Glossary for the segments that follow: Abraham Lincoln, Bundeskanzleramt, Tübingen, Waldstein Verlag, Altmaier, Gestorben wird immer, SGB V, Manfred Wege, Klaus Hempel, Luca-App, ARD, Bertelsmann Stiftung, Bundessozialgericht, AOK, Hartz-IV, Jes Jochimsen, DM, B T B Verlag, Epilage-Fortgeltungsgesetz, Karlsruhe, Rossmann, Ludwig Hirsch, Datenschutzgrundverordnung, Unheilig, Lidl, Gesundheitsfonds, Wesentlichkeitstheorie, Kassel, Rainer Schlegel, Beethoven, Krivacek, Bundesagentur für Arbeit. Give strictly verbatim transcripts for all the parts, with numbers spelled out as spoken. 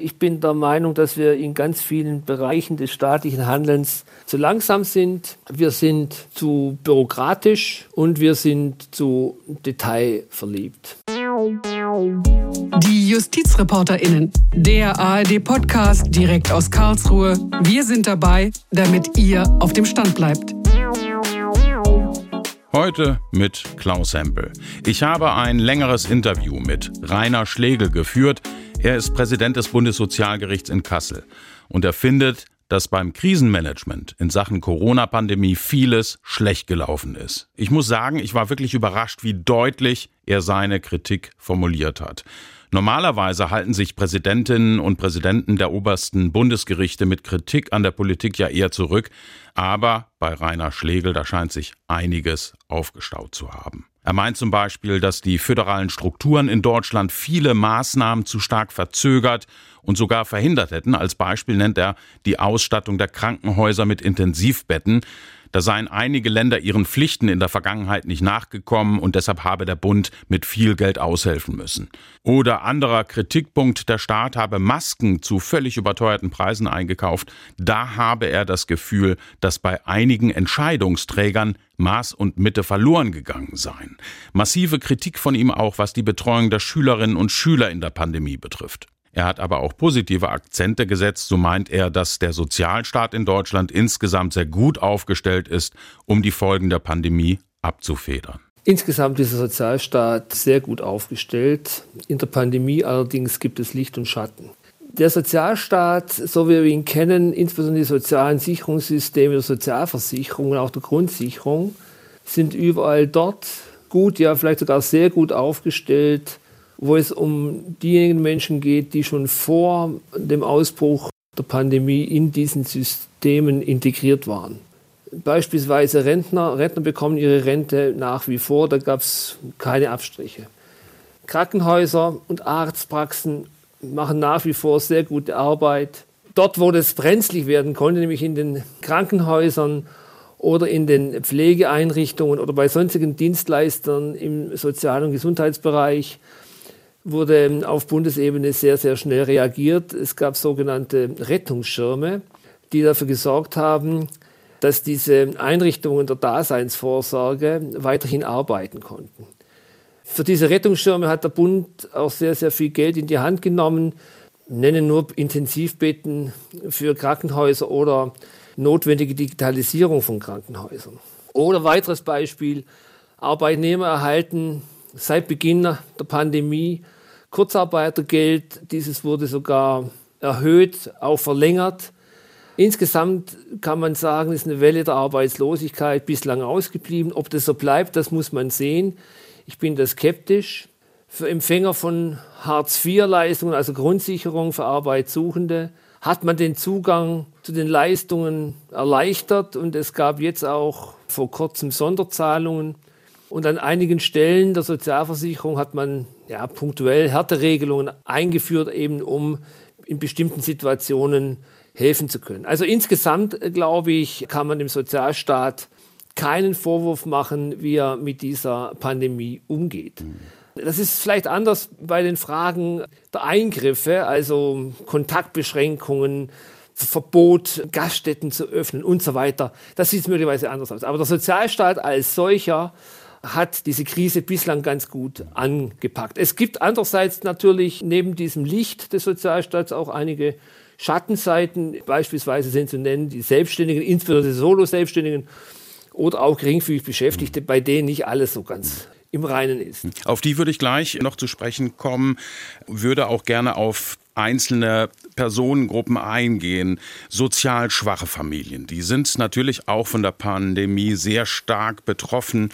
Ich bin der Meinung, dass wir in ganz vielen Bereichen des staatlichen Handelns zu langsam sind. Wir sind zu bürokratisch und wir sind zu detailverliebt. Die JustizreporterInnen, der A R D-Podcast direkt aus Karlsruhe. Wir sind dabei, damit ihr auf dem Stand bleibt. Heute mit Klaus Hempel. Ich habe ein längeres Interview mit Rainer Schlegel geführt. Er ist Präsident des Bundessozialgerichts in Kassel und er findet, dass beim Krisenmanagement in Sachen Corona-Pandemie vieles schlecht gelaufen ist. Ich muss sagen, ich war wirklich überrascht, wie deutlich er seine Kritik formuliert hat. Normalerweise halten sich Präsidentinnen und Präsidenten der obersten Bundesgerichte mit Kritik an der Politik ja eher zurück. Aber bei Rainer Schlegel, da scheint sich einiges aufgestaut zu haben. Er meint zum Beispiel, dass die föderalen Strukturen in Deutschland viele Maßnahmen zu stark verzögert und sogar verhindert hätten. Als Beispiel nennt er die Ausstattung der Krankenhäuser mit Intensivbetten. Da seien einige Länder ihren Pflichten in der Vergangenheit nicht nachgekommen und deshalb habe der Bund mit viel Geld aushelfen müssen. Oder anderer Kritikpunkt, der Staat habe Masken zu völlig überteuerten Preisen eingekauft. Da habe er das Gefühl, dass bei einigen Entscheidungsträgern Maß und Mitte verloren gegangen seien. Massive Kritik von ihm auch, was die Betreuung der Schülerinnen und Schüler in der Pandemie betrifft. Er hat aber auch positive Akzente gesetzt, so meint er, dass der Sozialstaat in Deutschland insgesamt sehr gut aufgestellt ist, um die Folgen der Pandemie abzufedern. Insgesamt ist der Sozialstaat sehr gut aufgestellt. In der Pandemie allerdings gibt es Licht und Schatten. Der Sozialstaat, so wie wir ihn kennen, insbesondere die sozialen Sicherungssysteme der Sozialversicherung und auch der Grundsicherung, sind überall dort gut, ja vielleicht sogar sehr gut aufgestellt, wo es um diejenigen Menschen geht, die schon vor dem Ausbruch der Pandemie in diesen Systemen integriert waren. Beispielsweise Rentner. Rentner bekommen ihre Rente nach wie vor, da gab es keine Abstriche. Krankenhäuser und Arztpraxen machen nach wie vor sehr gute Arbeit. Dort, wo das brenzlig werden konnte, nämlich in den Krankenhäusern oder in den Pflegeeinrichtungen oder bei sonstigen Dienstleistern im Sozial- und Gesundheitsbereich, wurde auf Bundesebene sehr, sehr schnell reagiert. Es gab sogenannte Rettungsschirme, die dafür gesorgt haben, dass diese Einrichtungen der Daseinsvorsorge weiterhin arbeiten konnten. Für diese Rettungsschirme hat der Bund auch sehr, sehr viel Geld in die Hand genommen. Ich nenne nur Intensivbetten für Krankenhäuser oder notwendige Digitalisierung von Krankenhäusern. Oder weiteres Beispiel, Arbeitnehmer erhalten seit Beginn der Pandemie Kurzarbeitergeld. Dieses wurde sogar erhöht, auch verlängert. Insgesamt kann man sagen, ist eine Welle der Arbeitslosigkeit bislang ausgeblieben. Ob das so bleibt, das muss man sehen. Ich bin da skeptisch. Für Empfänger von Hartz-vier-Leistungen, also Grundsicherung für Arbeitssuchende, hat man den Zugang zu den Leistungen erleichtert. Und es gab jetzt auch vor kurzem Sonderzahlungen. Und an einigen Stellen der Sozialversicherung hat man ja punktuell Härteregelungen eingeführt, eben um in bestimmten Situationen helfen zu können. Also insgesamt, glaube ich, kann man dem Sozialstaat keinen Vorwurf machen, wie er mit dieser Pandemie umgeht. Das ist vielleicht anders bei den Fragen der Eingriffe, also Kontaktbeschränkungen, Verbot, Gaststätten zu öffnen und so weiter. Das sieht möglicherweise anders aus. Aber der Sozialstaat als solcher hat diese Krise bislang ganz gut angepackt. Es gibt andererseits natürlich neben diesem Licht des Sozialstaats auch einige Schattenseiten. Beispielsweise sind zu nennen die Selbstständigen, insbesondere die Solo-Selbstständigen oder auch geringfügig Beschäftigte, bei denen nicht alles so ganz im Reinen ist. Auf die würde ich gleich noch zu sprechen kommen, würde auch gerne auf einzelne Personengruppen eingehen. Sozial schwache Familien, die sind natürlich auch von der Pandemie sehr stark betroffen.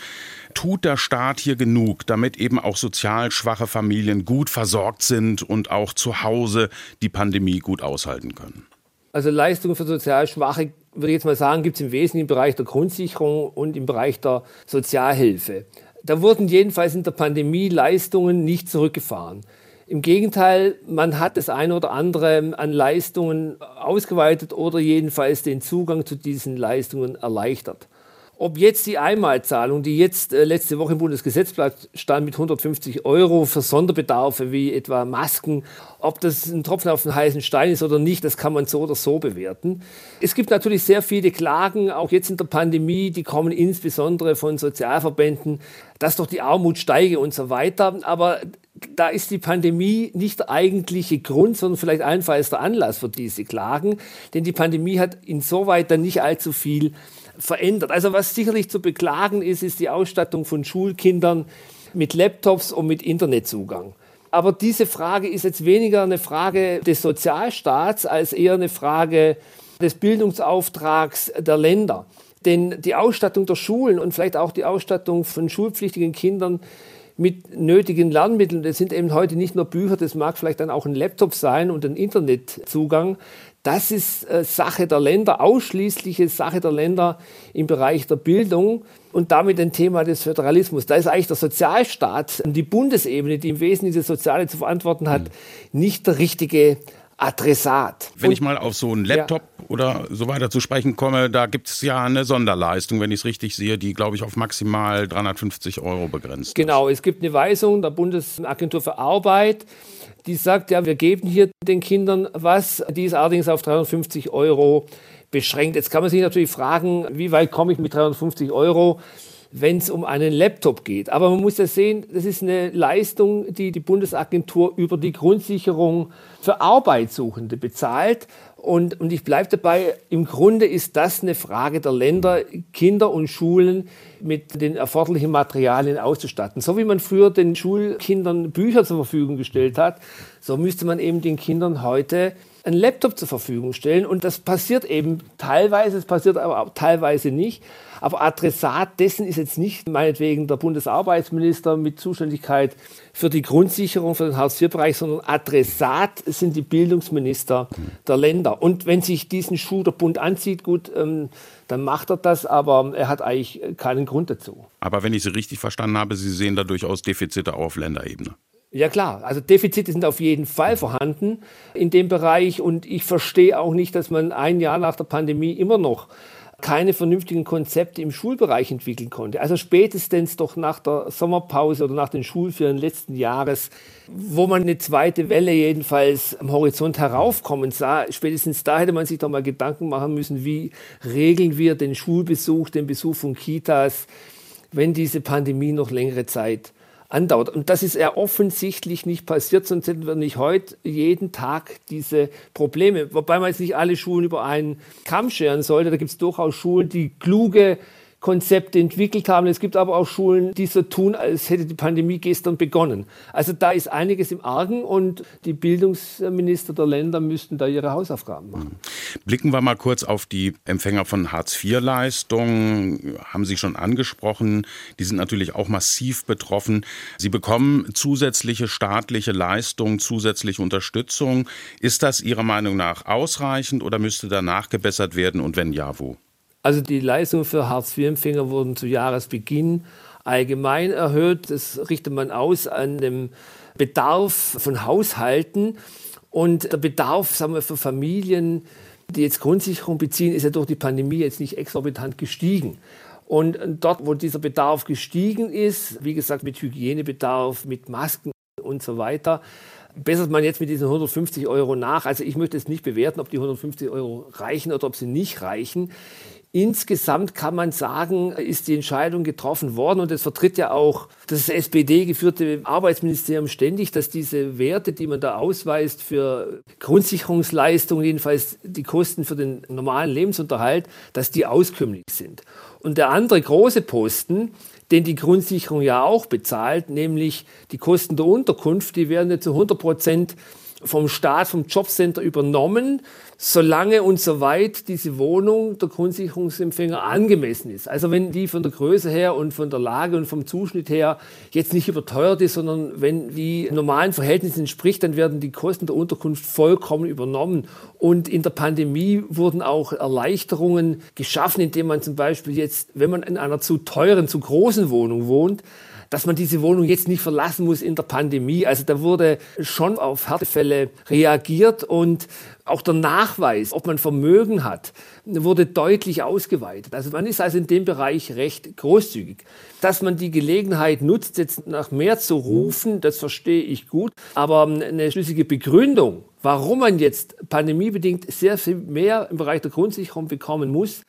Tut der Staat hier genug, damit eben auch sozial schwache Familien gut versorgt sind und auch zu Hause die Pandemie gut aushalten können? Also Leistungen für sozial Schwache, würde ich jetzt mal sagen, gibt es im Wesentlichen im Bereich der Grundsicherung und im Bereich der Sozialhilfe. Da wurden jedenfalls in der Pandemie Leistungen nicht zurückgefahren. Im Gegenteil, man hat das eine oder andere an Leistungen ausgeweitet oder jedenfalls den Zugang zu diesen Leistungen erleichtert. Ob jetzt die Einmalzahlung, die jetzt äh, letzte Woche im Bundesgesetzblatt stand, mit hundertfünfzig Euro für Sonderbedarfe wie etwa Masken, ob das ein Tropfen auf den heißen Stein ist oder nicht, das kann man so oder so bewerten. Es gibt natürlich sehr viele Klagen, auch jetzt in der Pandemie, die kommen insbesondere von Sozialverbänden, dass doch die Armut steige und so weiter. Aber da ist die Pandemie nicht der eigentliche Grund, sondern vielleicht allenfalls der Anlass für diese Klagen. Denn die Pandemie hat insoweit dann nicht allzu viel verändert. Also was sicherlich zu beklagen ist, ist die Ausstattung von Schulkindern mit Laptops und mit Internetzugang. Aber diese Frage ist jetzt weniger eine Frage des Sozialstaats als eher eine Frage des Bildungsauftrags der Länder. Denn die Ausstattung der Schulen und vielleicht auch die Ausstattung von schulpflichtigen Kindern mit nötigen Lernmitteln, das sind eben heute nicht nur Bücher, das mag vielleicht dann auch ein Laptop sein und ein Internetzugang, das ist Sache der Länder, ausschließliche Sache der Länder im Bereich der Bildung und damit ein Thema des Föderalismus. Da ist eigentlich der Sozialstaat, die Bundesebene, die im Wesentlichen das Soziale zu verantworten hat, nicht der richtige Adressat. Wenn und, ich mal auf so einen Laptop ja. oder so weiter zu sprechen komme, da gibt es ja eine Sonderleistung, wenn ich es richtig sehe, die, glaube ich, auf maximal dreihundertfünfzig Euro begrenzt genau, ist. Genau, es gibt eine Weisung der Bundesagentur für Arbeit, die sagt, ja, wir geben hier den Kindern was, die ist allerdings auf dreihundertfünfzig Euro beschränkt. Jetzt kann man sich natürlich fragen, wie weit komme ich mit dreihundertfünfzig Euro, wenn es um einen Laptop geht. Aber man muss ja sehen, das ist eine Leistung, die die Bundesagentur über die Grundsicherung für Arbeitssuchende bezahlt. Und, und ich bleibe dabei, im Grunde ist das eine Frage der Länder, Kinder und Schulen mit den erforderlichen Materialien auszustatten. So wie man früher den Schulkindern Bücher zur Verfügung gestellt hat, so müsste man eben den Kindern heute einen Laptop zur Verfügung stellen. Und das passiert eben teilweise, es passiert aber auch teilweise nicht. Aber Adressat dessen ist jetzt nicht meinetwegen der Bundesarbeitsminister mit Zuständigkeit für die Grundsicherung für den Hartz vier Bereich, sondern Adressat sind die Bildungsminister der Länder. Und wenn sich diesen Schuh der Bund anzieht, gut, ähm, dann macht er das, aber er hat eigentlich keinen Grund dazu. Aber wenn ich Sie richtig verstanden habe, Sie sehen da durchaus Defizite auf Länderebene. Ja klar, also Defizite sind auf jeden Fall vorhanden in dem Bereich und ich verstehe auch nicht, dass man ein Jahr nach der Pandemie immer noch keine vernünftigen Konzepte im Schulbereich entwickeln konnte. Also spätestens doch nach der Sommerpause oder nach den Schulferien letzten Jahres, wo man eine zweite Welle jedenfalls am Horizont heraufkommen sah, spätestens da hätte man sich doch mal Gedanken machen müssen, wie regeln wir den Schulbesuch, den Besuch von Kitas, wenn diese Pandemie noch längere Zeit andauert. Und das ist ja offensichtlich nicht passiert, sonst hätten wir nicht heute jeden Tag diese Probleme. Wobei man jetzt nicht alle Schulen über einen Kamm scheren sollte. Da gibt es durchaus Schulen, die kluge Konzepte entwickelt haben. Es gibt aber auch Schulen, die so tun, als hätte die Pandemie gestern begonnen. Also da ist einiges im Argen und die Bildungsminister der Länder müssten da ihre Hausaufgaben machen. Blicken wir mal kurz auf die Empfänger von Hartz vier Leistungen. Haben Sie schon angesprochen. Die sind natürlich auch massiv betroffen. Sie bekommen zusätzliche staatliche Leistungen, zusätzliche Unterstützung. Ist das Ihrer Meinung nach ausreichend oder müsste da nachgebessert werden und wenn ja, wo? Also die Leistungen für Hartz vier Empfänger wurden zu Jahresbeginn allgemein erhöht. Das richtet man aus an dem Bedarf von Haushalten. Und der Bedarf, sagen wir, für Familien, die jetzt Grundsicherung beziehen, ist ja durch die Pandemie jetzt nicht exorbitant gestiegen. Und dort, wo dieser Bedarf gestiegen ist, wie gesagt, mit Hygienebedarf, mit Masken und so weiter, bessert man jetzt mit diesen hundertfünfzig Euro nach. Also ich möchte jetzt nicht bewerten, ob die hundertfünfzig Euro reichen oder ob sie nicht reichen. Insgesamt kann man sagen, ist die Entscheidung getroffen worden und das vertritt ja auch das S P D geführte Arbeitsministerium ständig, dass diese Werte, die man da ausweist für Grundsicherungsleistungen, jedenfalls die Kosten für den normalen Lebensunterhalt, dass die auskömmlich sind. Und der andere große Posten, den die Grundsicherung ja auch bezahlt, nämlich die Kosten der Unterkunft, die werden ja zu hundert Prozent vom Staat, vom Jobcenter übernommen, solange und soweit diese Wohnung der Grundsicherungsempfänger angemessen ist. Also wenn die von der Größe her und von der Lage und vom Zuschnitt her jetzt nicht überteuert ist, sondern wenn die normalen Verhältnissen entspricht, dann werden die Kosten der Unterkunft vollkommen übernommen. Und in der Pandemie wurden auch Erleichterungen geschaffen, indem man zum Beispiel jetzt, wenn man in einer zu teuren, zu großen Wohnung wohnt, dass man diese Wohnung jetzt nicht verlassen muss in der Pandemie. Also da wurde schon auf Härtefälle reagiert und auch der Nachweis, ob man Vermögen hat, wurde deutlich ausgeweitet. Also man ist also in dem Bereich recht großzügig. Dass man die Gelegenheit nutzt, jetzt nach mehr zu rufen, das verstehe ich gut. Aber eine schlüssige Begründung, warum man jetzt pandemiebedingt sehr viel mehr im Bereich der Grundsicherung bekommen muss,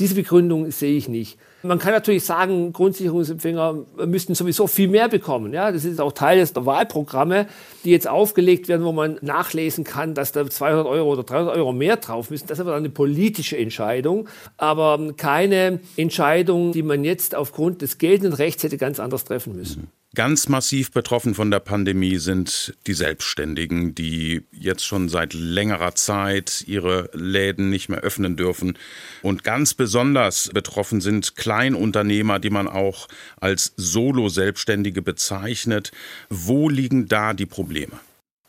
diese Begründung sehe ich nicht. Man kann natürlich sagen, Grundsicherungsempfänger müssten sowieso viel mehr bekommen. Ja, das ist auch Teil der Wahlprogramme, die jetzt aufgelegt werden, wo man nachlesen kann, dass da zweihundert Euro oder dreihundert Euro mehr drauf müssen. Das ist aber eine politische Entscheidung, aber keine Entscheidung, die man jetzt aufgrund des geltenden Rechts hätte ganz anders treffen müssen. Mhm. Ganz massiv betroffen von der Pandemie sind die Selbstständigen, die jetzt schon seit längerer Zeit ihre Läden nicht mehr öffnen dürfen. Und ganz besonders betroffen sind Kleinunternehmer, die man auch als Solo-Selbstständige bezeichnet. Wo liegen da die Probleme?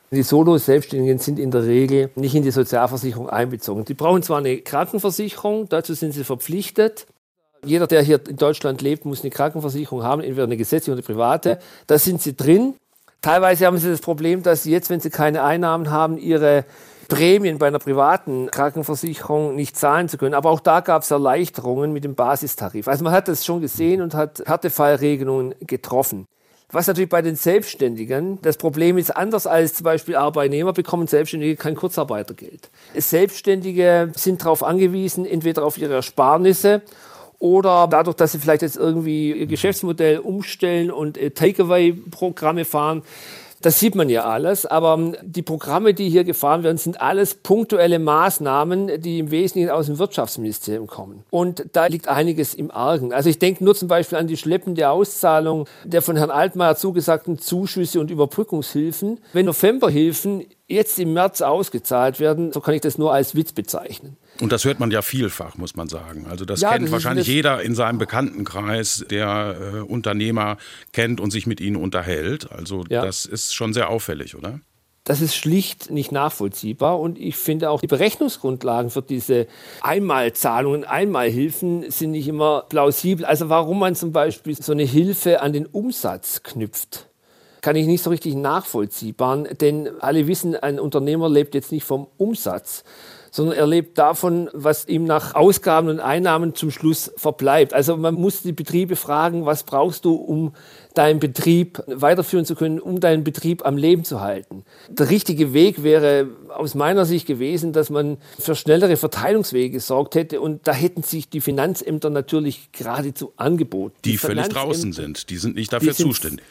Die Solo-Selbstständigen sind in der Regel nicht in die Sozialversicherung einbezogen. Die brauchen zwar eine Krankenversicherung, dazu sind sie verpflichtet. Jeder, der hier in Deutschland lebt, muss eine Krankenversicherung haben, entweder eine gesetzliche oder eine private. Da sind sie drin. Teilweise haben sie das Problem, dass sie jetzt, wenn sie keine Einnahmen haben, ihre Prämien bei einer privaten Krankenversicherung nicht zahlen zu können. Aber auch da gab es Erleichterungen mit dem Basistarif. Also man hat das schon gesehen und hat Härtefallregelungen getroffen. Was natürlich bei den Selbstständigen das Problem ist, anders als zum Beispiel Arbeitnehmer bekommen Selbstständige kein Kurzarbeitergeld. Selbstständige sind darauf angewiesen, entweder auf ihre Ersparnisse oder dadurch, dass sie vielleicht jetzt irgendwie ihr Geschäftsmodell umstellen und Takeaway-Programme fahren. Das sieht man ja alles. Aber die Programme, die hier gefahren werden, sind alles punktuelle Maßnahmen, die im Wesentlichen aus dem Wirtschaftsministerium kommen. Und da liegt einiges im Argen. Also ich denke nur zum Beispiel an die schleppende Auszahlung der von Herrn Altmaier zugesagten Zuschüsse und Überbrückungshilfen. Wenn Novemberhilfen jetzt im März ausgezahlt werden, so kann ich das nur als Witz bezeichnen. Und das hört man ja vielfach, muss man sagen. Also das ja, kennt das wahrscheinlich jeder in seinem Bekanntenkreis, der äh, Unternehmer kennt und sich mit ihnen unterhält. Also ja. Das ist schon sehr auffällig, oder? Das ist schlicht nicht nachvollziehbar. Und ich finde auch, die Berechnungsgrundlagen für diese Einmalzahlungen, Einmalhilfen sind nicht immer plausibel. Also warum man zum Beispiel so eine Hilfe an den Umsatz knüpft, kann ich nicht so richtig nachvollziehbar. Denn alle wissen, ein Unternehmer lebt jetzt nicht vom Umsatz, sondern er lebt davon, was ihm nach Ausgaben und Einnahmen zum Schluss verbleibt. Also man muss die Betriebe fragen, was brauchst du, um deinen Betrieb weiterführen zu können, um deinen Betrieb am Leben zu halten. Der richtige Weg wäre aus meiner Sicht gewesen, dass man für schnellere Verteilungswege gesorgt hätte. Und da hätten sich die Finanzämter natürlich geradezu angeboten. Die, die völlig draußen sind, die sind nicht dafür zuständig.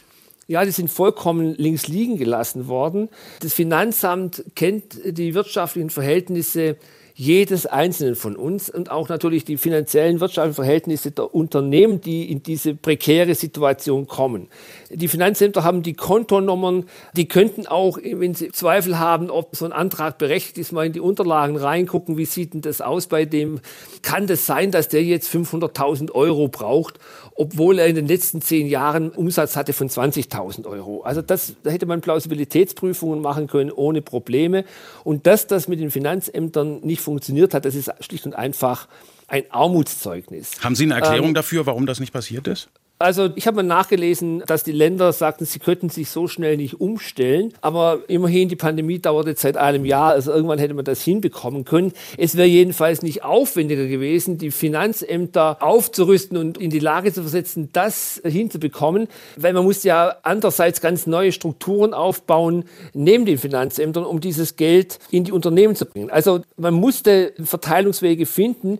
Ja, die sind vollkommen links liegen gelassen worden. Das Finanzamt kennt die wirtschaftlichen Verhältnisse jedes Einzelnen von uns und auch natürlich die finanziellen wirtschaftlichen Verhältnisse der Unternehmen, die in diese prekäre Situation kommen. Die Finanzämter haben die Kontonummern, die könnten auch, wenn sie Zweifel haben, ob so ein Antrag berechtigt ist, mal in die Unterlagen reingucken, wie sieht denn das aus bei dem, kann das sein, dass der jetzt fünfhunderttausend Euro braucht, obwohl er in den letzten zehn Jahren Umsatz hatte von zwanzigtausend Euro. Also das, da hätte man Plausibilitätsprüfungen machen können, ohne Probleme. Und dass das mit den Finanzämtern nicht funktioniert hat, das ist schlicht und einfach ein Armutszeugnis. Haben Sie eine Erklärung ähm, dafür, warum das nicht passiert ist? Also ich habe mal nachgelesen, dass die Länder sagten, sie könnten sich so schnell nicht umstellen. Aber immerhin, die Pandemie dauerte seit einem Jahr. Also irgendwann hätte man das hinbekommen können. Es wäre jedenfalls nicht aufwendiger gewesen, die Finanzämter aufzurüsten und in die Lage zu versetzen, das hinzubekommen. Weil man muss ja andererseits ganz neue Strukturen aufbauen, neben den Finanzämtern, um dieses Geld in die Unternehmen zu bringen. Also man musste Verteilungswege finden.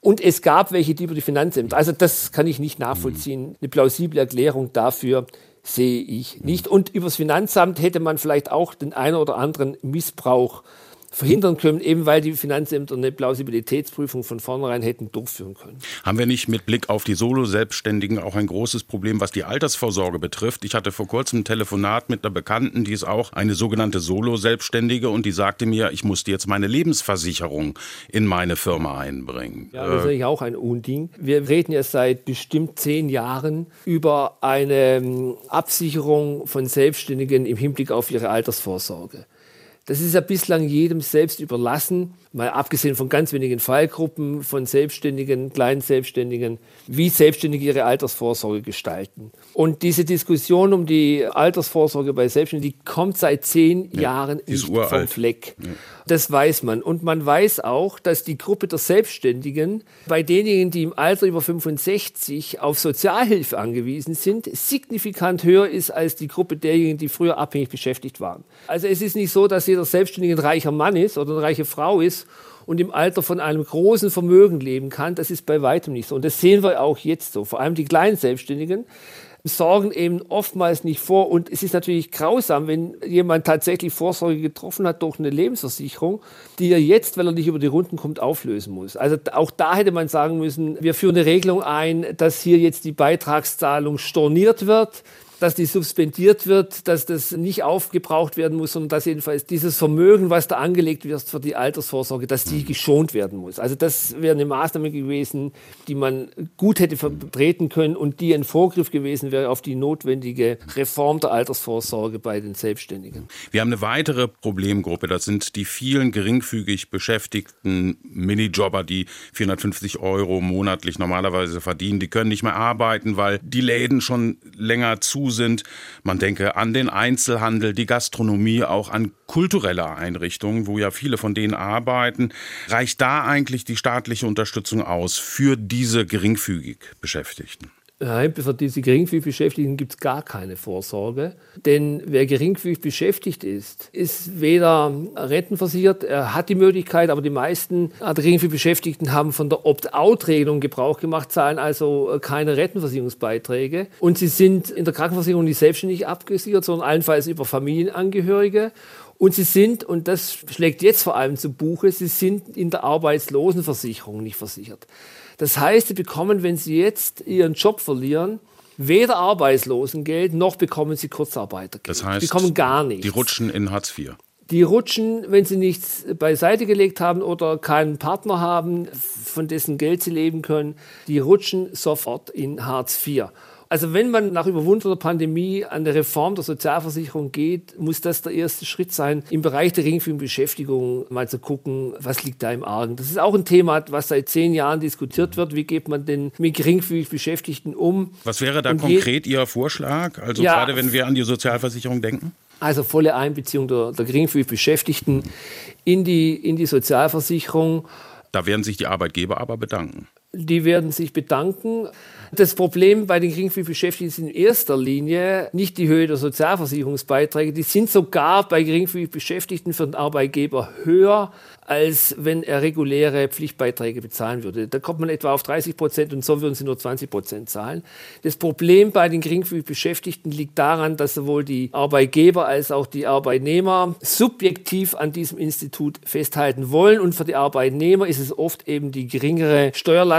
Und es gab welche, die über die Finanzämter. Also das kann ich nicht nachvollziehen. Eine plausible Erklärung dafür sehe ich nicht. Und übers Finanzamt hätte man vielleicht auch den einen oder anderen Missbrauch verhindern können, eben weil die Finanzämter eine Plausibilitätsprüfung von vornherein hätten durchführen können. Haben wir nicht mit Blick auf die Solo-Selbstständigen auch ein großes Problem, was die Altersvorsorge betrifft? Ich hatte vor kurzem ein Telefonat mit einer Bekannten, die ist auch eine sogenannte Solo-Selbstständige und die sagte mir, ich musste jetzt meine Lebensversicherung in meine Firma einbringen. Ja, das ist ja auch ein Unding. Wir reden ja seit bestimmt zehn Jahren über eine Absicherung von Selbstständigen im Hinblick auf ihre Altersvorsorge. Das ist ja bislang jedem selbst überlassen, mal abgesehen von ganz wenigen Fallgruppen, von Selbstständigen, Kleinselbstständigen, wie Selbstständige ihre Altersvorsorge gestalten. Und diese Diskussion um die Altersvorsorge bei Selbstständigen, die kommt seit zehn ja, Jahren nicht vom Fleck. Ja. Das weiß man. Und man weiß auch, dass die Gruppe der Selbstständigen bei denjenigen, die im Alter über fünfundsechzig auf Sozialhilfe angewiesen sind, signifikant höher ist als die Gruppe derjenigen, die früher abhängig beschäftigt waren. Also es ist nicht so, dass jeder Selbstständige ein reicher Mann ist oder eine reiche Frau ist und im Alter von einem großen Vermögen leben kann. Das ist bei weitem nicht so. Und das sehen wir auch jetzt so. Vor allem die kleinen Selbstständigen sorgen eben oftmals nicht vor. Und es ist natürlich grausam, wenn jemand tatsächlich Vorsorge getroffen hat durch eine Lebensversicherung, die er jetzt, weil er nicht über die Runden kommt, auflösen muss. Also auch da hätte man sagen müssen, wir führen eine Regelung ein, dass hier jetzt die Beitragszahlung storniert wird, dass die suspendiert wird, dass das nicht aufgebraucht werden muss, sondern dass jedenfalls dieses Vermögen, was da angelegt wird für die Altersvorsorge, dass die geschont werden muss. Also das wäre eine Maßnahme gewesen, die man gut hätte vertreten können und die ein Vorgriff gewesen wäre auf die notwendige Reform der Altersvorsorge bei den Selbstständigen. Wir haben eine weitere Problemgruppe, das sind die vielen geringfügig beschäftigten Minijobber, die vierhundertfünfzig Euro monatlich normalerweise verdienen. Die können nicht mehr arbeiten, weil die Läden schon länger zu sind. Man denke an den Einzelhandel, die Gastronomie, auch an kulturelle Einrichtungen, wo ja viele von denen arbeiten. Reicht da eigentlich die staatliche Unterstützung aus für diese geringfügig Beschäftigten? Nein, für diese geringfügig Beschäftigten gibt es gar keine Vorsorge. Denn wer geringfügig beschäftigt ist, ist weder rentenversichert, er hat die Möglichkeit, aber die meisten der geringfügig Beschäftigten haben von der Opt-out-Regelung Gebrauch gemacht, zahlen also keine Rentenversicherungsbeiträge. Und sie sind in der Krankenversicherung nicht selbstständig abgesichert, sondern allenfalls über Familienangehörige. Und sie sind, und das schlägt jetzt vor allem zu Buche, sie sind in der Arbeitslosenversicherung nicht versichert. Das heißt, sie bekommen, wenn sie jetzt ihren Job verlieren, weder Arbeitslosengeld, noch bekommen sie Kurzarbeitergeld. Das heißt, sie bekommen gar nichts. Die rutschen in Hartz vier. Die rutschen, wenn sie nichts beiseite gelegt haben oder keinen Partner haben, von dessen Geld sie leben können, die rutschen sofort in Hartz vier. Also wenn man nach überwundener Pandemie an der Reform der Sozialversicherung geht, muss das der erste Schritt sein, im Bereich der geringfügigen Beschäftigung mal zu gucken, was liegt da im Argen. Das ist auch ein Thema, was seit zehn Jahren diskutiert wird. Wie geht man denn mit geringfügig Beschäftigten um? Was wäre da konkret Ihr Vorschlag? Also ja, gerade wenn wir an die Sozialversicherung denken? Also volle Einbeziehung der, der geringfügig Beschäftigten in die, in die Sozialversicherung. Da werden sich die Arbeitgeber aber bedanken. Die werden sich bedanken. Das Problem bei den geringfügig Beschäftigten ist in erster Linie nicht die Höhe der Sozialversicherungsbeiträge. Die sind sogar bei geringfügig Beschäftigten für den Arbeitgeber höher, als wenn er reguläre Pflichtbeiträge bezahlen würde. Da kommt man etwa auf dreißig Prozent und so würden sie nur zwanzig Prozent zahlen. Das Problem bei den geringfügig Beschäftigten liegt daran, dass sowohl die Arbeitgeber als auch die Arbeitnehmer subjektiv an diesem Institut festhalten wollen. Und für die Arbeitnehmer ist es oft eben die geringere Steuerlast.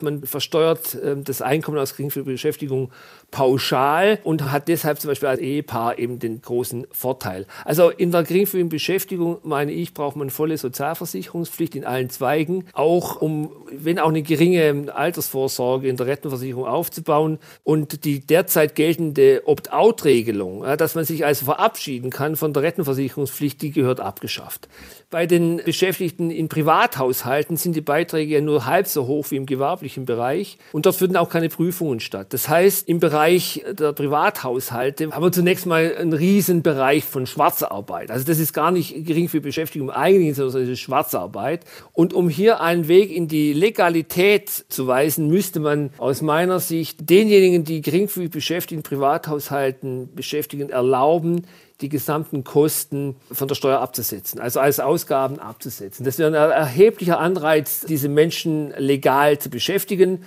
Man versteuert äh, das Einkommen aus geringfügiger Beschäftigung pauschal und hat deshalb zum Beispiel als Ehepaar eben den großen Vorteil. Also in der geringfügigen Beschäftigung, meine ich, braucht man volle Sozialversicherungspflicht in allen Zweigen, auch um, wenn auch eine geringe Altersvorsorge in der Rentenversicherung aufzubauen. Und die derzeit geltende Opt-out-Regelung, ja, dass man sich also verabschieden kann von der Rentenversicherungspflicht, die gehört abgeschafft. Bei den Beschäftigten in Privathaushalten sind die Beiträge ja nur halb so hoch wie im gewerblichen Bereich und dort finden auch keine Prüfungen statt. Das heißt, im Bereich der Privathaushalte haben wir zunächst mal einen riesen Bereich von Schwarzarbeit. Also das ist gar nicht geringfügig Beschäftigung im eigentlichen, sondern das ist Schwarzarbeit. Und um hier einen Weg in die Legalität zu weisen, müsste man aus meiner Sicht denjenigen, die geringfügig Beschäftigten in Privathaushalten beschäftigen, erlauben, die gesamten Kosten von der Steuer abzusetzen, also als Ausgaben abzusetzen. Das wäre ein erheblicher Anreiz, diese Menschen legal zu beschäftigen.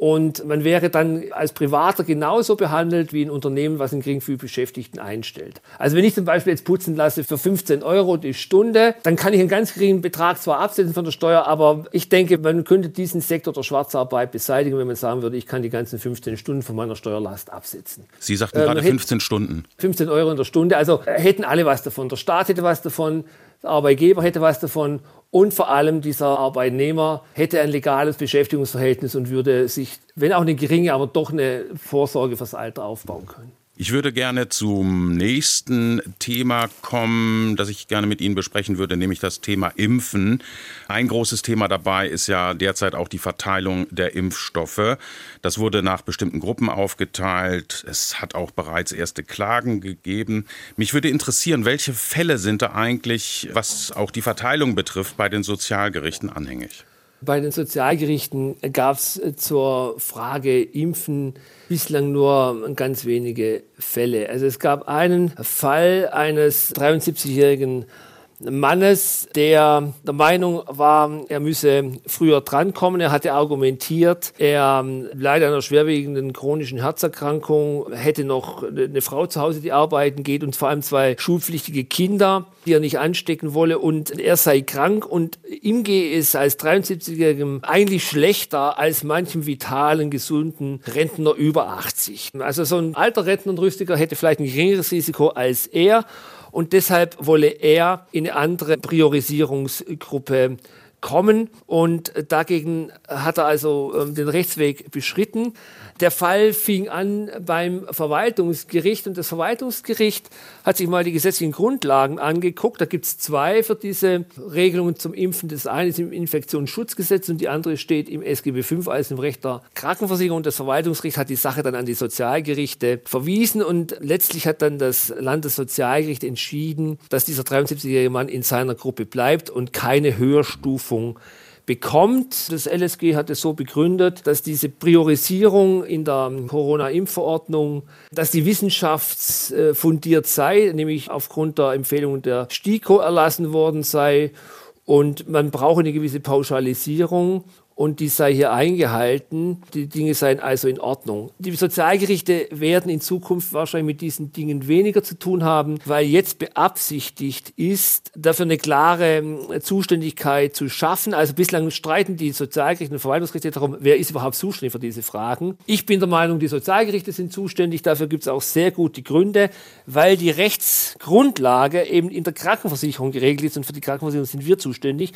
Und man wäre dann als Privater genauso behandelt wie ein Unternehmen, was einen geringfügig Beschäftigten einstellt. Also wenn ich zum Beispiel jetzt putzen lasse für fünfzehn Euro die Stunde, dann kann ich einen ganz geringen Betrag zwar absetzen von der Steuer, aber ich denke, man könnte diesen Sektor der Schwarzarbeit beseitigen, wenn man sagen würde, ich kann die ganzen fünfzehn Stunden von meiner Steuerlast absetzen. Sie sagten ähm, gerade fünfzehn Stunden. fünfzehn Euro in der Stunde, also hätten alle was davon. Der Staat hätte was davon, der Arbeitgeber hätte was davon. Und vor allem dieser Arbeitnehmer hätte ein legales Beschäftigungsverhältnis und würde sich, wenn auch eine geringe, aber doch eine Vorsorge fürs Alter aufbauen können. Ich würde gerne zum nächsten Thema kommen, das ich gerne mit Ihnen besprechen würde, nämlich das Thema Impfen. Ein großes Thema dabei ist ja derzeit auch die Verteilung der Impfstoffe. Das wurde nach bestimmten Gruppen aufgeteilt. Es hat auch bereits erste Klagen gegeben. Mich würde interessieren, welche Fälle sind da eigentlich, was auch die Verteilung betrifft, bei den Sozialgerichten anhängig? Bei den Sozialgerichten gab es zur Frage Impfen bislang nur ganz wenige Fälle. Also es gab einen Fall eines dreiundsiebzigjährigen Mannes, der der Meinung war, er müsse früher drankommen. Er hatte argumentiert, er leidet an einer schwerwiegenden chronischen Herzerkrankung, hätte noch eine Frau zu Hause, die arbeiten geht und vor allem zwei schulpflichtige Kinder, die er nicht anstecken wolle und er sei krank und ihm gehe es als dreiundsiebzigjährigem eigentlich schlechter als manchem vitalen, gesunden Rentner über achtzig. Also so ein alter Rentner und Rüstiger hätte vielleicht ein geringeres Risiko als er. Und deshalb wolle er in eine andere Priorisierungsgruppe kommen. Und dagegen hat er also äh, den Rechtsweg beschritten. Der Fall fing an beim Verwaltungsgericht. Und das Verwaltungsgericht hat sich mal die gesetzlichen Grundlagen angeguckt. Da gibt es zwei für diese Regelungen zum Impfen. Das eine ist im Infektionsschutzgesetz und die andere steht im S G B fünf, also im Recht der Krankenversicherung. Das Verwaltungsgericht hat die Sache dann an die Sozialgerichte verwiesen. Und letztlich hat dann das Landessozialgericht entschieden, dass dieser dreiundsiebzigjährige Mann in seiner Gruppe bleibt und keine Höherstufe bekommt. Das L S G hat es so begründet, dass diese Priorisierung in der Corona-Impfverordnung, dass die wissenschaftsfundiert sei, nämlich aufgrund der Empfehlungen der STIKO erlassen worden sei und man brauche eine gewisse Pauschalisierung und die sei hier eingehalten. Die Dinge seien also in Ordnung. Die Sozialgerichte werden in Zukunft wahrscheinlich mit diesen Dingen weniger zu tun haben, weil jetzt beabsichtigt ist, dafür eine klare Zuständigkeit zu schaffen. Also bislang streiten die Sozialgerichte und Verwaltungsgerichte darum, wer ist überhaupt zuständig für diese Fragen. Ich bin der Meinung, die Sozialgerichte sind zuständig. Dafür gibt es auch sehr gute Gründe, weil die Rechtsgrundlage eben in der Krankenversicherung geregelt ist und für die Krankenversicherung sind wir zuständig.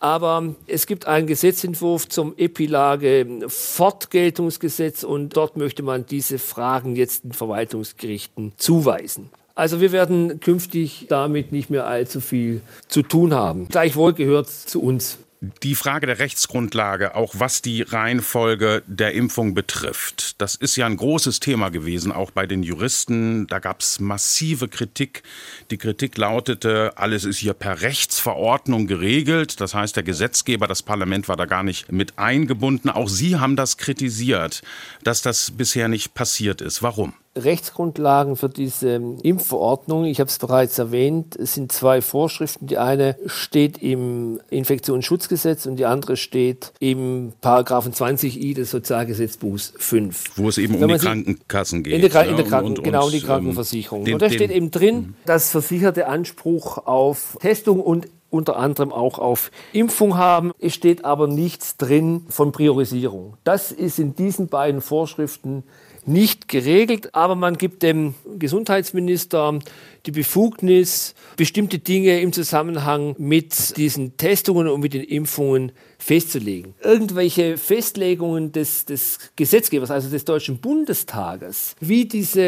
Aber es gibt einen Gesetzentwurf zum Epilage-Fortgeltungsgesetz und dort möchte man diese Fragen jetzt den Verwaltungsgerichten zuweisen. Also wir werden künftig damit nicht mehr allzu viel zu tun haben. Gleichwohl gehört es zu uns. Die Frage der Rechtsgrundlage, auch was die Reihenfolge der Impfung betrifft, das ist ja ein großes Thema gewesen, auch bei den Juristen. Da gab es massive Kritik. Die Kritik lautete, alles ist hier per Rechtsverordnung geregelt. Das heißt, der Gesetzgeber, das Parlament war da gar nicht mit eingebunden. Auch Sie haben das kritisiert, dass das bisher nicht passiert ist. Warum? Rechtsgrundlagen für diese Impfverordnung, ich habe es bereits erwähnt, es sind zwei Vorschriften. Die eine steht im Infektionsschutzgesetz und die andere steht im Paragraphen zwanzig i des Sozialgesetzbuchs fünf. Wo es eben um die Krankenkassen geht. In der, Kran- ja, in der Kranken- und, und, genau, um die Krankenversicherung. Den, und da steht eben drin, dass Versicherte Anspruch auf Testung und unter anderem auch auf Impfung haben. Es steht aber nichts drin von Priorisierung. Das ist in diesen beiden Vorschriften nicht geregelt, aber man gibt dem Gesundheitsminister die Befugnis, bestimmte Dinge im Zusammenhang mit diesen Testungen und mit den Impfungen festzulegen. Irgendwelche Festlegungen des, des Gesetzgebers, also des Deutschen Bundestages, wie diese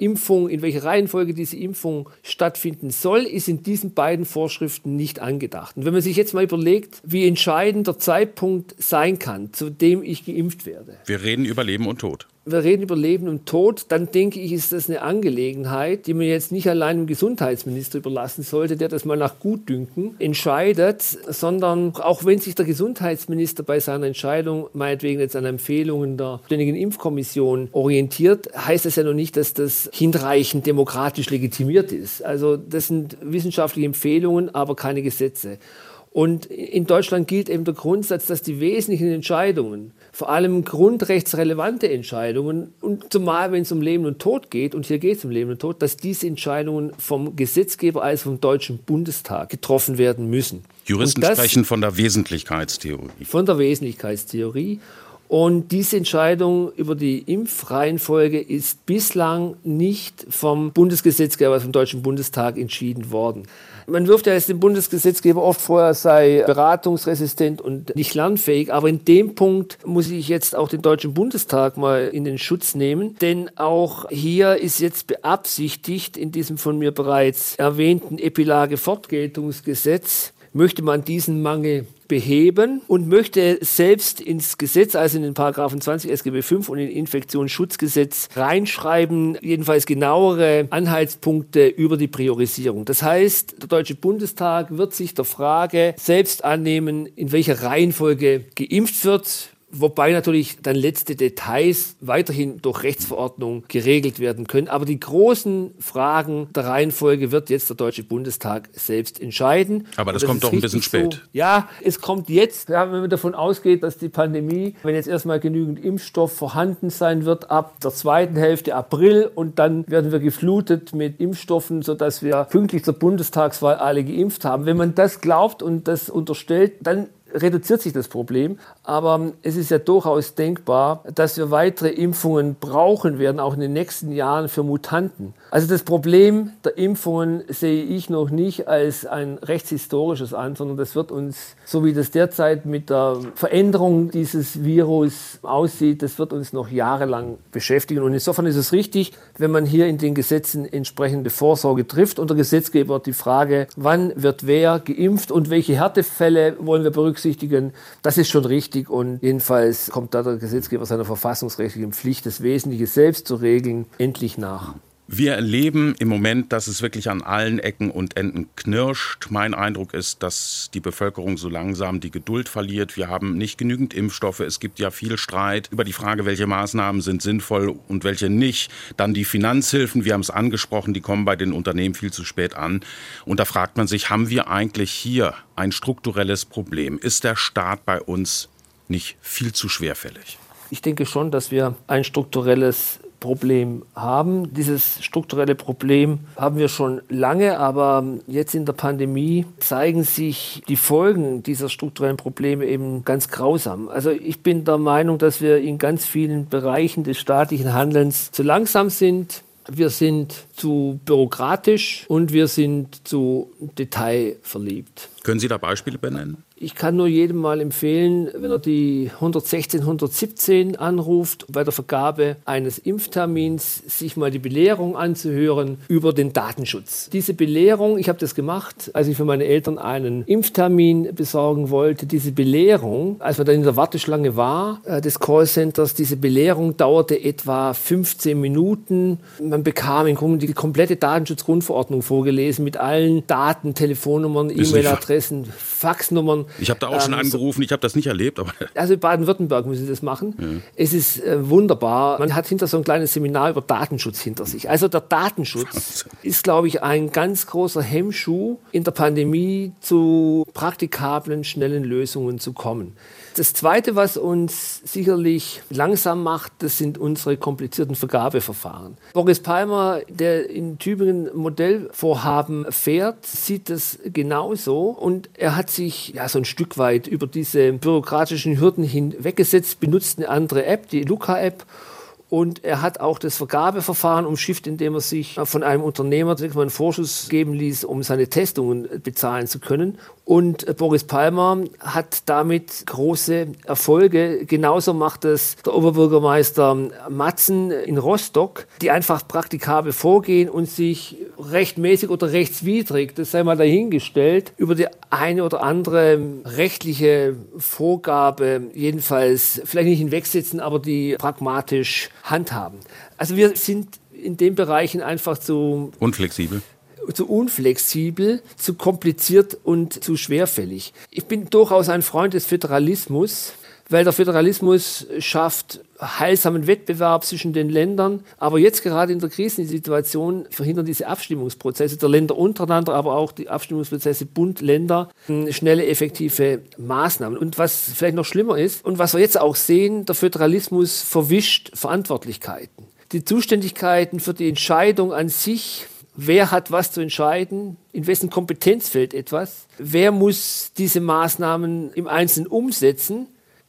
Impfung, in welcher Reihenfolge diese Impfung stattfinden soll, ist in diesen beiden Vorschriften nicht angedacht. Und wenn man sich jetzt mal überlegt, wie entscheidend der Zeitpunkt sein kann, zu dem ich geimpft werde. Wir reden über Leben und Tod. Wir reden über Leben und Tod, dann denke ich, ist das eine Angelegenheit, die man jetzt nicht allein dem Gesundheitsminister überlassen sollte, der das mal nach Gutdünken entscheidet, sondern auch wenn sich der Gesundheitsminister bei seiner Entscheidung meinetwegen jetzt an Empfehlungen der Ständigen Impfkommission orientiert, heißt das ja noch nicht, dass das hinreichend demokratisch legitimiert ist. Also das sind wissenschaftliche Empfehlungen, aber keine Gesetze. Und in Deutschland gilt eben der Grundsatz, dass die wesentlichen Entscheidungen, vor allem grundrechtsrelevante Entscheidungen, und zumal wenn es um Leben und Tod geht, und hier geht es um Leben und Tod, dass diese Entscheidungen vom Gesetzgeber, also vom Deutschen Bundestag, getroffen werden müssen. Juristen sprechen von der Wesentlichkeitstheorie. Von der Wesentlichkeitstheorie. Und diese Entscheidung über die Impfreihenfolge ist bislang nicht vom Bundesgesetzgeber, vom Deutschen Bundestag entschieden worden. Man wirft ja jetzt dem Bundesgesetzgeber oft vor, er sei beratungsresistent und nicht lernfähig. Aber in dem Punkt muss ich jetzt auch den Deutschen Bundestag mal in den Schutz nehmen. Denn auch hier ist jetzt beabsichtigt, in diesem von mir bereits erwähnten Epilage-Fortgeltungsgesetz, möchte man diesen Mangel beheben und möchte selbst ins Gesetz, also in den Paragraphen zwanzig S G B fünf und in Infektionsschutzgesetz reinschreiben, jedenfalls genauere Anhaltspunkte über die Priorisierung. Das heißt, der Deutsche Bundestag wird sich der Frage selbst annehmen, in welcher Reihenfolge geimpft wird, wobei natürlich dann letzte Details weiterhin durch Rechtsverordnung geregelt werden können. Aber die großen Fragen der Reihenfolge wird jetzt der Deutsche Bundestag selbst entscheiden. Aber das, das kommt doch ein bisschen spät. So. Ja, es kommt jetzt, ja, wenn man davon ausgeht, dass die Pandemie, wenn jetzt erstmal genügend Impfstoff vorhanden sein wird, ab der zweiten Hälfte April, und dann werden wir geflutet mit Impfstoffen, sodass wir pünktlich zur Bundestagswahl alle geimpft haben. Wenn man das glaubt und das unterstellt, dann reduziert sich das Problem. Aber es ist ja durchaus denkbar, dass wir weitere Impfungen brauchen werden, auch in den nächsten Jahren für Mutanten. Also das Problem der Impfungen sehe ich noch nicht als ein rechtshistorisches an, sondern das wird uns, so wie das derzeit mit der Veränderung dieses Virus aussieht, das wird uns noch jahrelang beschäftigen. Und insofern ist es richtig, wenn man hier in den Gesetzen entsprechende Vorsorge trifft und der Gesetzgeber die Frage, wann wird wer geimpft und welche Härtefälle wollen wir berücksichtigen, das ist schon richtig, und jedenfalls kommt da der Gesetzgeber seiner verfassungsrechtlichen Pflicht, das Wesentliche selbst zu regeln, endlich nach. Wir erleben im Moment, dass es wirklich an allen Ecken und Enden knirscht. Mein Eindruck ist, dass die Bevölkerung so langsam die Geduld verliert. Wir haben nicht genügend Impfstoffe. Es gibt ja viel Streit über die Frage, welche Maßnahmen sind sinnvoll und welche nicht. Dann die Finanzhilfen, wir haben es angesprochen, die kommen bei den Unternehmen viel zu spät an. Und da fragt man sich, haben wir eigentlich hier ein strukturelles Problem? Ist der Staat bei uns nicht viel zu schwerfällig? Ich denke schon, dass wir ein strukturelles Problem haben. Dieses strukturelle Problem haben wir schon lange, aber jetzt in der Pandemie zeigen sich die Folgen dieser strukturellen Probleme eben ganz grausam. Also ich bin der Meinung, dass wir in ganz vielen Bereichen des staatlichen Handelns zu langsam sind. Wir sind zu bürokratisch und wir sind zu detailverliebt. Können Sie da Beispiele benennen? Ich kann nur jedem mal empfehlen, wenn er die hundertsechzehn, hundertsiebzehn anruft, bei der Vergabe eines Impftermins sich mal die Belehrung anzuhören über den Datenschutz. Diese Belehrung, ich habe das gemacht, als ich für meine Eltern einen Impftermin besorgen wollte, diese Belehrung, als man dann in der Warteschlange war, äh, des Callcenters, diese Belehrung dauerte etwa fünfzehn Minuten. Man bekam im Grunde die komplette Datenschutzgrundverordnung vorgelesen mit allen Daten, Telefonnummern, E-Mail-Adressen, Faxnummern. Ich habe da auch ähm, schon angerufen, ich habe das nicht erlebt. Aber also in Baden-Württemberg müssen Sie das machen. Ja. Es ist äh, wunderbar. Man hat hinter so ein kleines Seminar über Datenschutz hinter sich. Also der Datenschutz Wahnsinn. Ist, glaube ich, ein ganz großer Hemmschuh, in der Pandemie zu praktikablen, schnellen Lösungen zu kommen. Das Zweite, was uns sicherlich langsam macht, das sind unsere komplizierten Vergabeverfahren. Boris Palmer, der in Tübingen Modellvorhaben fährt, sieht das genauso. Und er hat sich ja so ein Stück weit über diese bürokratischen Hürden hinweggesetzt, benutzt eine andere App, die Luca-App. Und er hat auch das Vergabeverfahren umschifft, indem er sich von einem Unternehmer einen Vorschuss geben ließ, um seine Testungen bezahlen zu können. Und Boris Palmer hat damit große Erfolge. Genauso macht es der Oberbürgermeister Matzen in Rostock, die einfach praktikabel vorgehen und sich rechtmäßig oder rechtswidrig, das sei mal dahingestellt, über die eine oder andere rechtliche Vorgabe jedenfalls vielleicht nicht hinwegsetzen, aber die pragmatisch handhaben. Also wir sind in den Bereichen einfach zu unflexibel. zu unflexibel, zu kompliziert und zu schwerfällig. Ich bin durchaus ein Freund des Föderalismus, weil der Föderalismus schafft heilsamen Wettbewerb zwischen den Ländern. Aber jetzt gerade in der Krisensituation verhindern diese Abstimmungsprozesse der Länder untereinander, aber auch die Abstimmungsprozesse Bund-Länder, schnelle, effektive Maßnahmen. Und was vielleicht noch schlimmer ist und was wir jetzt auch sehen, der Föderalismus verwischt Verantwortlichkeiten. Die Zuständigkeiten für die Entscheidung an sich, wer hat was zu entscheiden? In wessen Kompetenzfeld etwas? Wer muss diese Maßnahmen im Einzelnen umsetzen?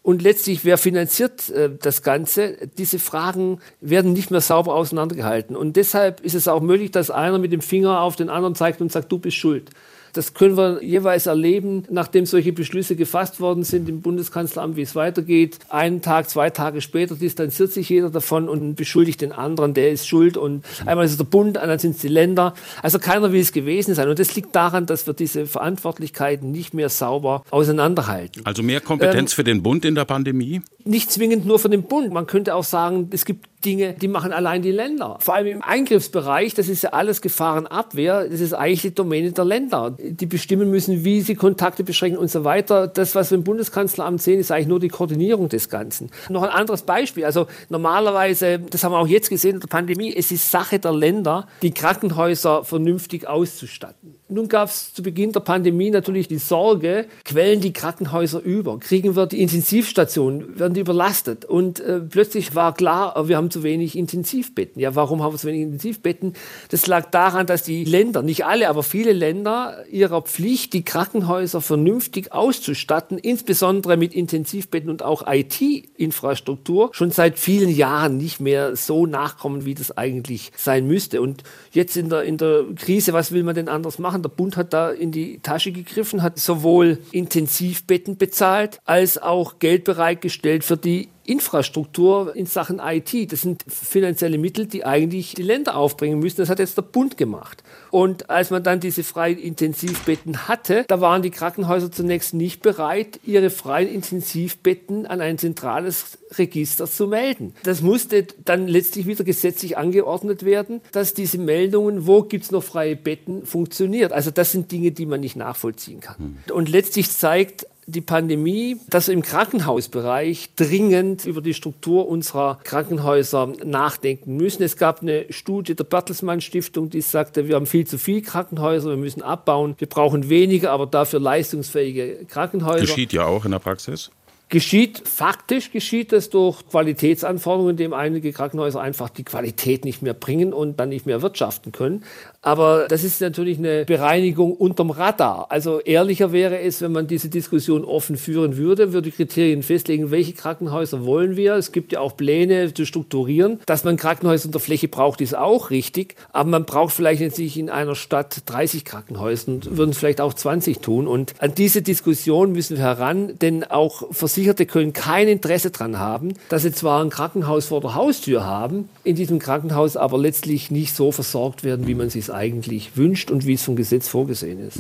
Und letztlich, wer finanziert äh, das Ganze? Diese Fragen werden nicht mehr sauber auseinandergehalten. Und deshalb ist es auch möglich, dass einer mit dem Finger auf den anderen zeigt und sagt, du bist schuld. Das können wir jeweils erleben, nachdem solche Beschlüsse gefasst worden sind im Bundeskanzleramt, wie es weitergeht. Einen Tag, zwei Tage später distanziert sich jeder davon und beschuldigt den anderen, der ist schuld. Und einmal ist es der Bund, einmal sind es die Länder. Also keiner will es gewesen sein. Und das liegt daran, dass wir diese Verantwortlichkeiten nicht mehr sauber auseinanderhalten. Also mehr Kompetenz ähm, für den Bund in der Pandemie? Nicht zwingend nur für den Bund. Man könnte auch sagen, es gibt Dinge, die machen allein die Länder. Vor allem im Eingriffsbereich, das ist ja alles Gefahrenabwehr, das ist eigentlich die Domäne der Länder. Die bestimmen müssen, wie sie Kontakte beschränken und so weiter. Das, was wir im Bundeskanzleramt sehen, ist eigentlich nur die Koordinierung des Ganzen. Noch ein anderes Beispiel. Also normalerweise, das haben wir auch jetzt gesehen in der Pandemie, es ist Sache der Länder, die Krankenhäuser vernünftig auszustatten. Nun gab es zu Beginn der Pandemie natürlich die Sorge, quellen die Krankenhäuser über? Kriegen wir die Intensivstationen? Werden die überlastet? Und äh, plötzlich war klar, wir haben zu wenig Intensivbetten. Ja, warum haben wir zu wenig Intensivbetten? Das lag daran, dass die Länder, nicht alle, aber viele Länder ihrer Pflicht, die Krankenhäuser vernünftig auszustatten, insbesondere mit Intensivbetten und auch I T-Infrastruktur, schon seit vielen Jahren nicht mehr so nachkommen, wie das eigentlich sein müsste. Und jetzt in der, in der Krise, was will man denn anders machen? Der Bund hat da in die Tasche gegriffen, hat sowohl Intensivbetten bezahlt, als auch Geld bereitgestellt für die Infrastruktur in Sachen I T, das sind finanzielle Mittel, die eigentlich die Länder aufbringen müssen. Das hat jetzt der Bund gemacht. Und als man dann diese freien Intensivbetten hatte, da waren die Krankenhäuser zunächst nicht bereit, ihre freien Intensivbetten an ein zentrales Register zu melden. Das musste dann letztlich wieder gesetzlich angeordnet werden, dass diese Meldungen, wo gibt es noch freie Betten, funktioniert. Also das sind Dinge, die man nicht nachvollziehen kann. Und letztlich zeigt die Pandemie, dass wir im Krankenhausbereich dringend über die Struktur unserer Krankenhäuser nachdenken müssen. Es gab eine Studie der Bertelsmann Stiftung, die sagte, wir haben viel zu viel Krankenhäuser, wir müssen abbauen. Wir brauchen weniger, aber dafür leistungsfähige Krankenhäuser. Geschieht ja auch in der Praxis. Geschieht, faktisch geschieht das durch Qualitätsanforderungen, indem einige Krankenhäuser einfach die Qualität nicht mehr bringen und dann nicht mehr wirtschaften können. Aber das ist natürlich eine Bereinigung unterm Radar. Also ehrlicher wäre es, wenn man diese Diskussion offen führen würde, würde Kriterien festlegen, welche Krankenhäuser wollen wir. Es gibt ja auch Pläne zu strukturieren. Dass man Krankenhäuser in der Fläche braucht, ist auch richtig. Aber man braucht vielleicht jetzt nicht in einer Stadt dreißig Krankenhäuser und würden es vielleicht auch zwanzig tun. Und an diese Diskussion müssen wir heran, denn auch Versicherte können kein Interesse daran haben, dass sie zwar ein Krankenhaus vor der Haustür haben, in diesem Krankenhaus aber letztlich nicht so versorgt werden, wie man sich eigentlich wünscht und wie es vom Gesetz vorgesehen ist.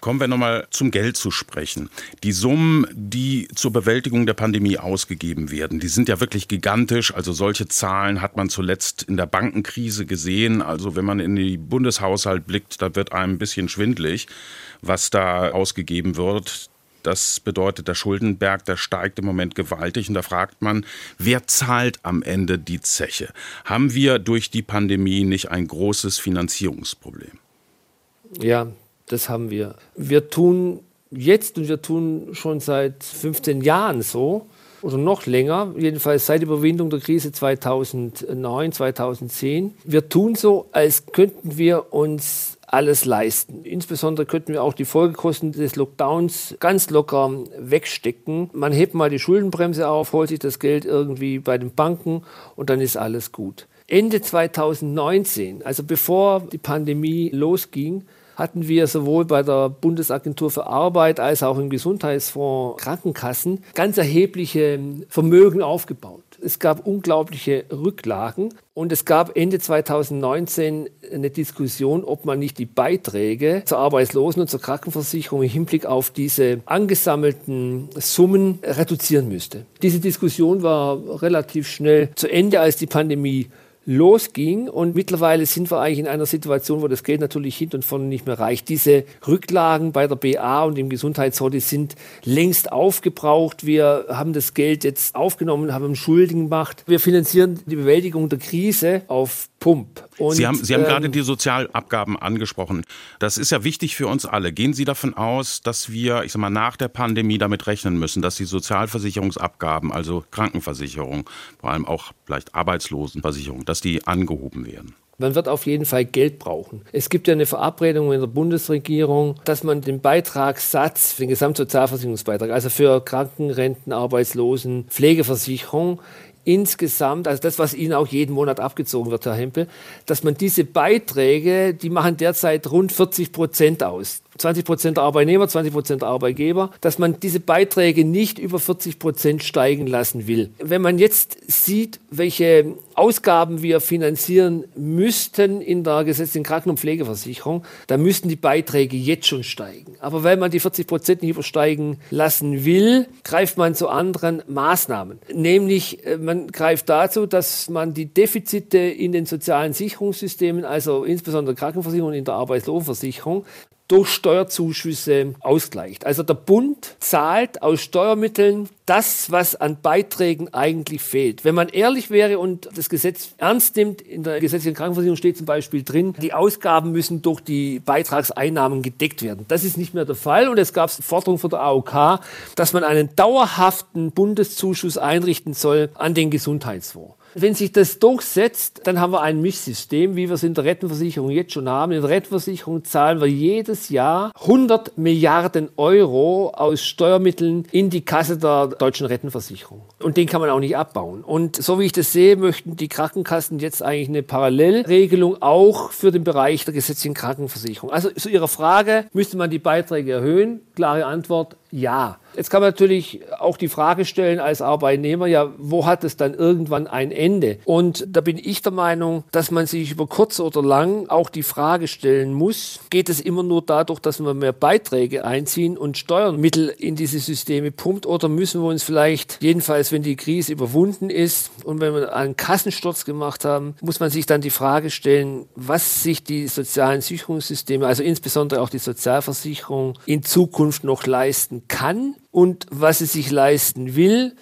Kommen wir nochmal zum Geld zu sprechen. Die Summen, die zur Bewältigung der Pandemie ausgegeben werden, die sind ja wirklich gigantisch. Also solche Zahlen hat man zuletzt in der Bankenkrise gesehen. Also wenn man in den Bundeshaushalt blickt, da wird einem ein bisschen schwindelig, was da ausgegeben wird. Das bedeutet, der Schuldenberg, der steigt im Moment gewaltig. Und da fragt man, wer zahlt am Ende die Zeche? Haben wir durch die Pandemie nicht ein großes Finanzierungsproblem? Ja, das haben wir. Wir tun jetzt und wir tun schon seit fünfzehn Jahren so oder noch länger, jedenfalls seit Überwindung der Krise zweitausendneun, zweitausendzehn. Wir tun so, als könnten wir uns alles leisten. Insbesondere könnten wir auch die Folgekosten des Lockdowns ganz locker wegstecken. Man hebt mal die Schuldenbremse auf, holt sich das Geld irgendwie bei den Banken und dann ist alles gut. Ende zweitausendneunzehn, also bevor die Pandemie losging, hatten wir sowohl bei der Bundesagentur für Arbeit als auch im Gesundheitsfonds Krankenkassen ganz erhebliche Vermögen aufgebaut. Es gab unglaubliche Rücklagen und es gab Ende zweitausendneunzehn eine Diskussion, ob man nicht die Beiträge zur Arbeitslosen- und zur Krankenversicherung im Hinblick auf diese angesammelten Summen reduzieren müsste. Diese Diskussion war relativ schnell zu Ende, als die Pandemie losging und mittlerweile sind wir eigentlich in einer Situation, wo das Geld natürlich hinten und vorne nicht mehr reicht. Diese Rücklagen bei der B A und im Gesundheitsfonds, die sind längst aufgebraucht. Wir haben das Geld jetzt aufgenommen, haben Schulden gemacht. Wir finanzieren die Bewältigung der Krise auf Pump. Und, Sie haben, Sie haben ähm, gerade die Sozialabgaben angesprochen. Das ist ja wichtig für uns alle. Gehen Sie davon aus, dass wir, ich sag mal, nach der Pandemie damit rechnen müssen, dass die Sozialversicherungsabgaben, also Krankenversicherung, vor allem auch vielleicht Arbeitslosenversicherung, dass die angehoben werden? Man wird auf jeden Fall Geld brauchen. Es gibt ja eine Verabredung in der Bundesregierung, dass man den Beitragssatz für den Gesamtsozialversicherungsbeitrag, also für Kranken, Renten, Arbeitslosen, Pflegeversicherung, insgesamt, also das, was Ihnen auch jeden Monat abgezogen wird, Herr Hempel, dass man diese Beiträge, die machen derzeit rund vierzig Prozent aus. zwanzig Prozent der Arbeitnehmer, zwanzig Prozent der Arbeitgeber, dass man diese Beiträge nicht über vierzig Prozent steigen lassen will. Wenn man jetzt sieht, welche Ausgaben wir finanzieren müssten in der gesetzlichen Kranken- und Pflegeversicherung, dann müssten die Beiträge jetzt schon steigen. Aber weil man die vierzig Prozent nicht übersteigen lassen will, greift man zu anderen Maßnahmen. Nämlich, man greift dazu, dass man die Defizite in den sozialen Sicherungssystemen, also insbesondere Krankenversicherung und in der Arbeitslosenversicherung, durch Steuerzuschüsse ausgleicht. Also der Bund zahlt aus Steuermitteln das, was an Beiträgen eigentlich fehlt. Wenn man ehrlich wäre und das Gesetz ernst nimmt, in der gesetzlichen Krankenversicherung steht zum Beispiel drin, die Ausgaben müssen durch die Beitragseinnahmen gedeckt werden. Das ist nicht mehr der Fall und es gab eine Forderung von der A O K, dass man einen dauerhaften Bundeszuschuss einrichten soll an den Gesundheitsfonds. Wenn sich das durchsetzt, dann haben wir ein Mischsystem, wie wir es in der Rentenversicherung jetzt schon haben. In der Rentenversicherung zahlen wir jedes Jahr hundert Milliarden Euro aus Steuermitteln in die Kasse der deutschen Rentenversicherung. Und den kann man auch nicht abbauen. Und so wie ich das sehe, möchten die Krankenkassen jetzt eigentlich eine Parallelregelung auch für den Bereich der gesetzlichen Krankenversicherung. Also zu Ihrer Frage, müsste man die Beiträge erhöhen? Klare Antwort, ja. Jetzt kann man natürlich auch die Frage stellen als Arbeitnehmer, ja, wo hat es dann irgendwann ein Ende? Und da bin ich der Meinung, dass man sich über kurz oder lang auch die Frage stellen muss, geht es immer nur dadurch, dass wir mehr Beiträge einziehen und Steuermittel in diese Systeme pumpt, oder müssen wir uns vielleicht, jedenfalls wenn die Krise überwunden ist und wenn wir einen Kassensturz gemacht haben, muss man sich dann die Frage stellen, was sich die sozialen Sicherungssysteme, also insbesondere auch die Sozialversicherung, in Zukunft noch leisten kann und was es sich leisten will.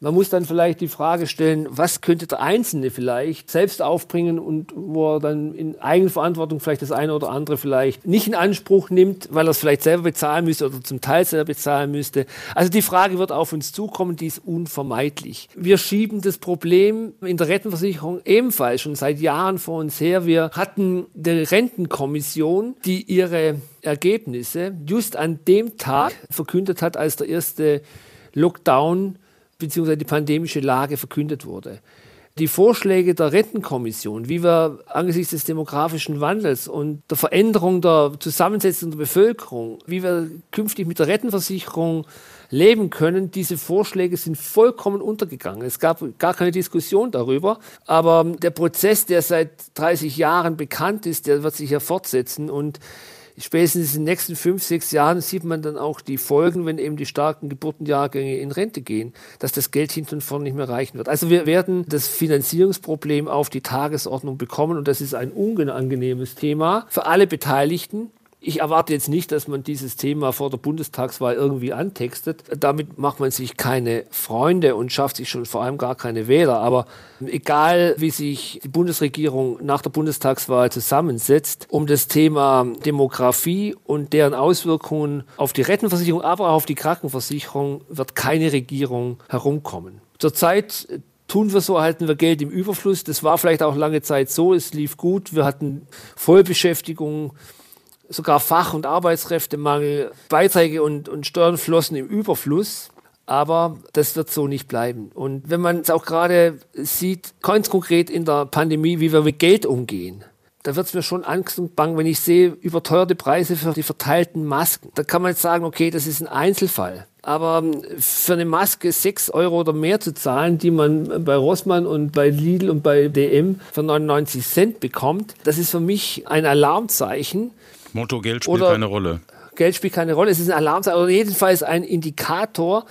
Man muss dann vielleicht die Frage stellen, was könnte der Einzelne vielleicht selbst aufbringen und wo er dann in Eigenverantwortung vielleicht das eine oder andere vielleicht nicht in Anspruch nimmt, weil er es vielleicht selber bezahlen müsste oder zum Teil selber bezahlen müsste. Also die Frage wird auf uns zukommen, die ist unvermeidlich. Wir schieben das Problem in der Rentenversicherung ebenfalls schon seit Jahren vor uns her. Wir hatten die Rentenkommission, die ihre Ergebnisse just an dem Tag verkündet hat, als der erste Lockdown beziehungsweise die pandemische Lage verkündet wurde. Die Vorschläge der Rentenkommission, wie wir angesichts des demografischen Wandels und der Veränderung der Zusammensetzung der Bevölkerung, wie wir künftig mit der Rentenversicherung leben können, diese Vorschläge sind vollkommen untergegangen. Es gab gar keine Diskussion darüber, aber der Prozess, der seit dreißig Jahren bekannt ist, der wird sich ja fortsetzen und spätestens in den nächsten fünf, sechs Jahren sieht man dann auch die Folgen, wenn eben die starken Geburtenjahrgänge in Rente gehen, dass das Geld hinten und vorne nicht mehr reichen wird. Also wir werden das Finanzierungsproblem auf die Tagesordnung bekommen und das ist ein unangenehmes Thema für alle Beteiligten. Ich erwarte jetzt nicht, dass man dieses Thema vor der Bundestagswahl irgendwie antextet. Damit macht man sich keine Freunde und schafft sich schon vor allem gar keine Wähler. Aber egal, wie sich die Bundesregierung nach der Bundestagswahl zusammensetzt, um das Thema Demografie und deren Auswirkungen auf die Rentenversicherung, aber auch auf die Krankenversicherung, wird keine Regierung herumkommen. Zurzeit tun wir so, halten wir Geld im Überfluss. Das war vielleicht auch lange Zeit so. Es lief gut. Wir hatten Vollbeschäftigung, sogar Fach- und Arbeitskräftemangel, Beiträge und, und Steuern flossen im Überfluss. Aber das wird so nicht bleiben. Und wenn man es auch gerade sieht, ganz konkret in der Pandemie, wie wir mit Geld umgehen, da wird es mir schon Angst und Bang, wenn ich sehe, überteuerte Preise für die verteilten Masken. Da kann man jetzt sagen, okay, das ist ein Einzelfall. Aber für eine Maske sechs Euro oder mehr zu zahlen, die man bei Rossmann und bei Lidl und bei D M für neunundneunzig Cent bekommt, das ist für mich ein Alarmzeichen. Motto, Geld spielt oder keine Rolle. Geld spielt keine Rolle, es ist ein Alarmzeichen, oder jedenfalls ein Indikator,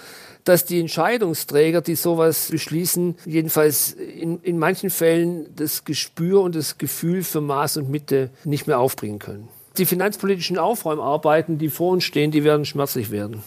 dass die Entscheidungsträger, die sowas beschließen, jedenfalls in, in manchen Fällen das Gespür und das Gefühl für Maß und Mitte nicht mehr aufbringen können. Die finanzpolitischen Aufräumarbeiten, die vor uns stehen, die werden schmerzlich werden.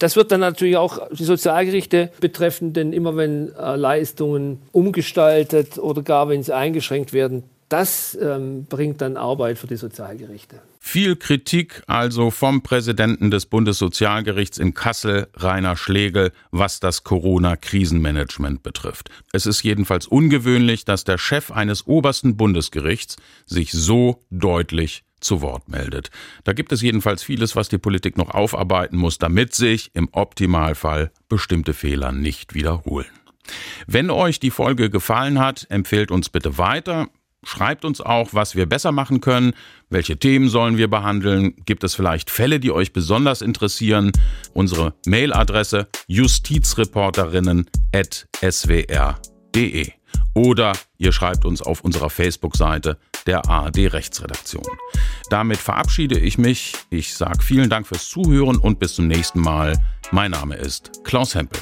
Das wird dann natürlich auch die Sozialgerichte betreffen, denn immer wenn äh, Leistungen umgestaltet oder gar wenn sie eingeschränkt werden, das ähm, bringt dann Arbeit für die Sozialgerichte. Viel Kritik also vom Präsidenten des Bundessozialgerichts in Kassel, Rainer Schlegel, was das Corona-Krisenmanagement betrifft. Es ist jedenfalls ungewöhnlich, dass der Chef eines obersten Bundesgerichts sich so deutlich zu Wort meldet. Da gibt es jedenfalls vieles, was die Politik noch aufarbeiten muss, damit sich im Optimalfall bestimmte Fehler nicht wiederholen. Wenn euch die Folge gefallen hat, empfehlt uns bitte weiter. Schreibt uns auch, was wir besser machen können, welche Themen sollen wir behandeln, gibt es vielleicht Fälle, die euch besonders interessieren. Unsere Mailadresse justizreporterinnen at s w r punkt d e oder ihr schreibt uns auf unserer Facebook-Seite der A R D Rechtsredaktion. Damit verabschiede ich mich. Ich sage vielen Dank fürs Zuhören und bis zum nächsten Mal. Mein Name ist Klaus Hempel.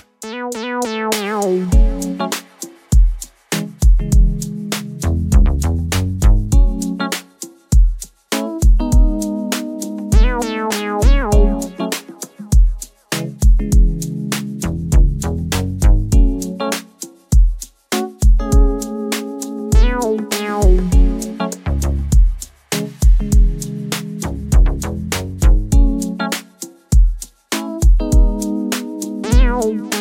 Oh,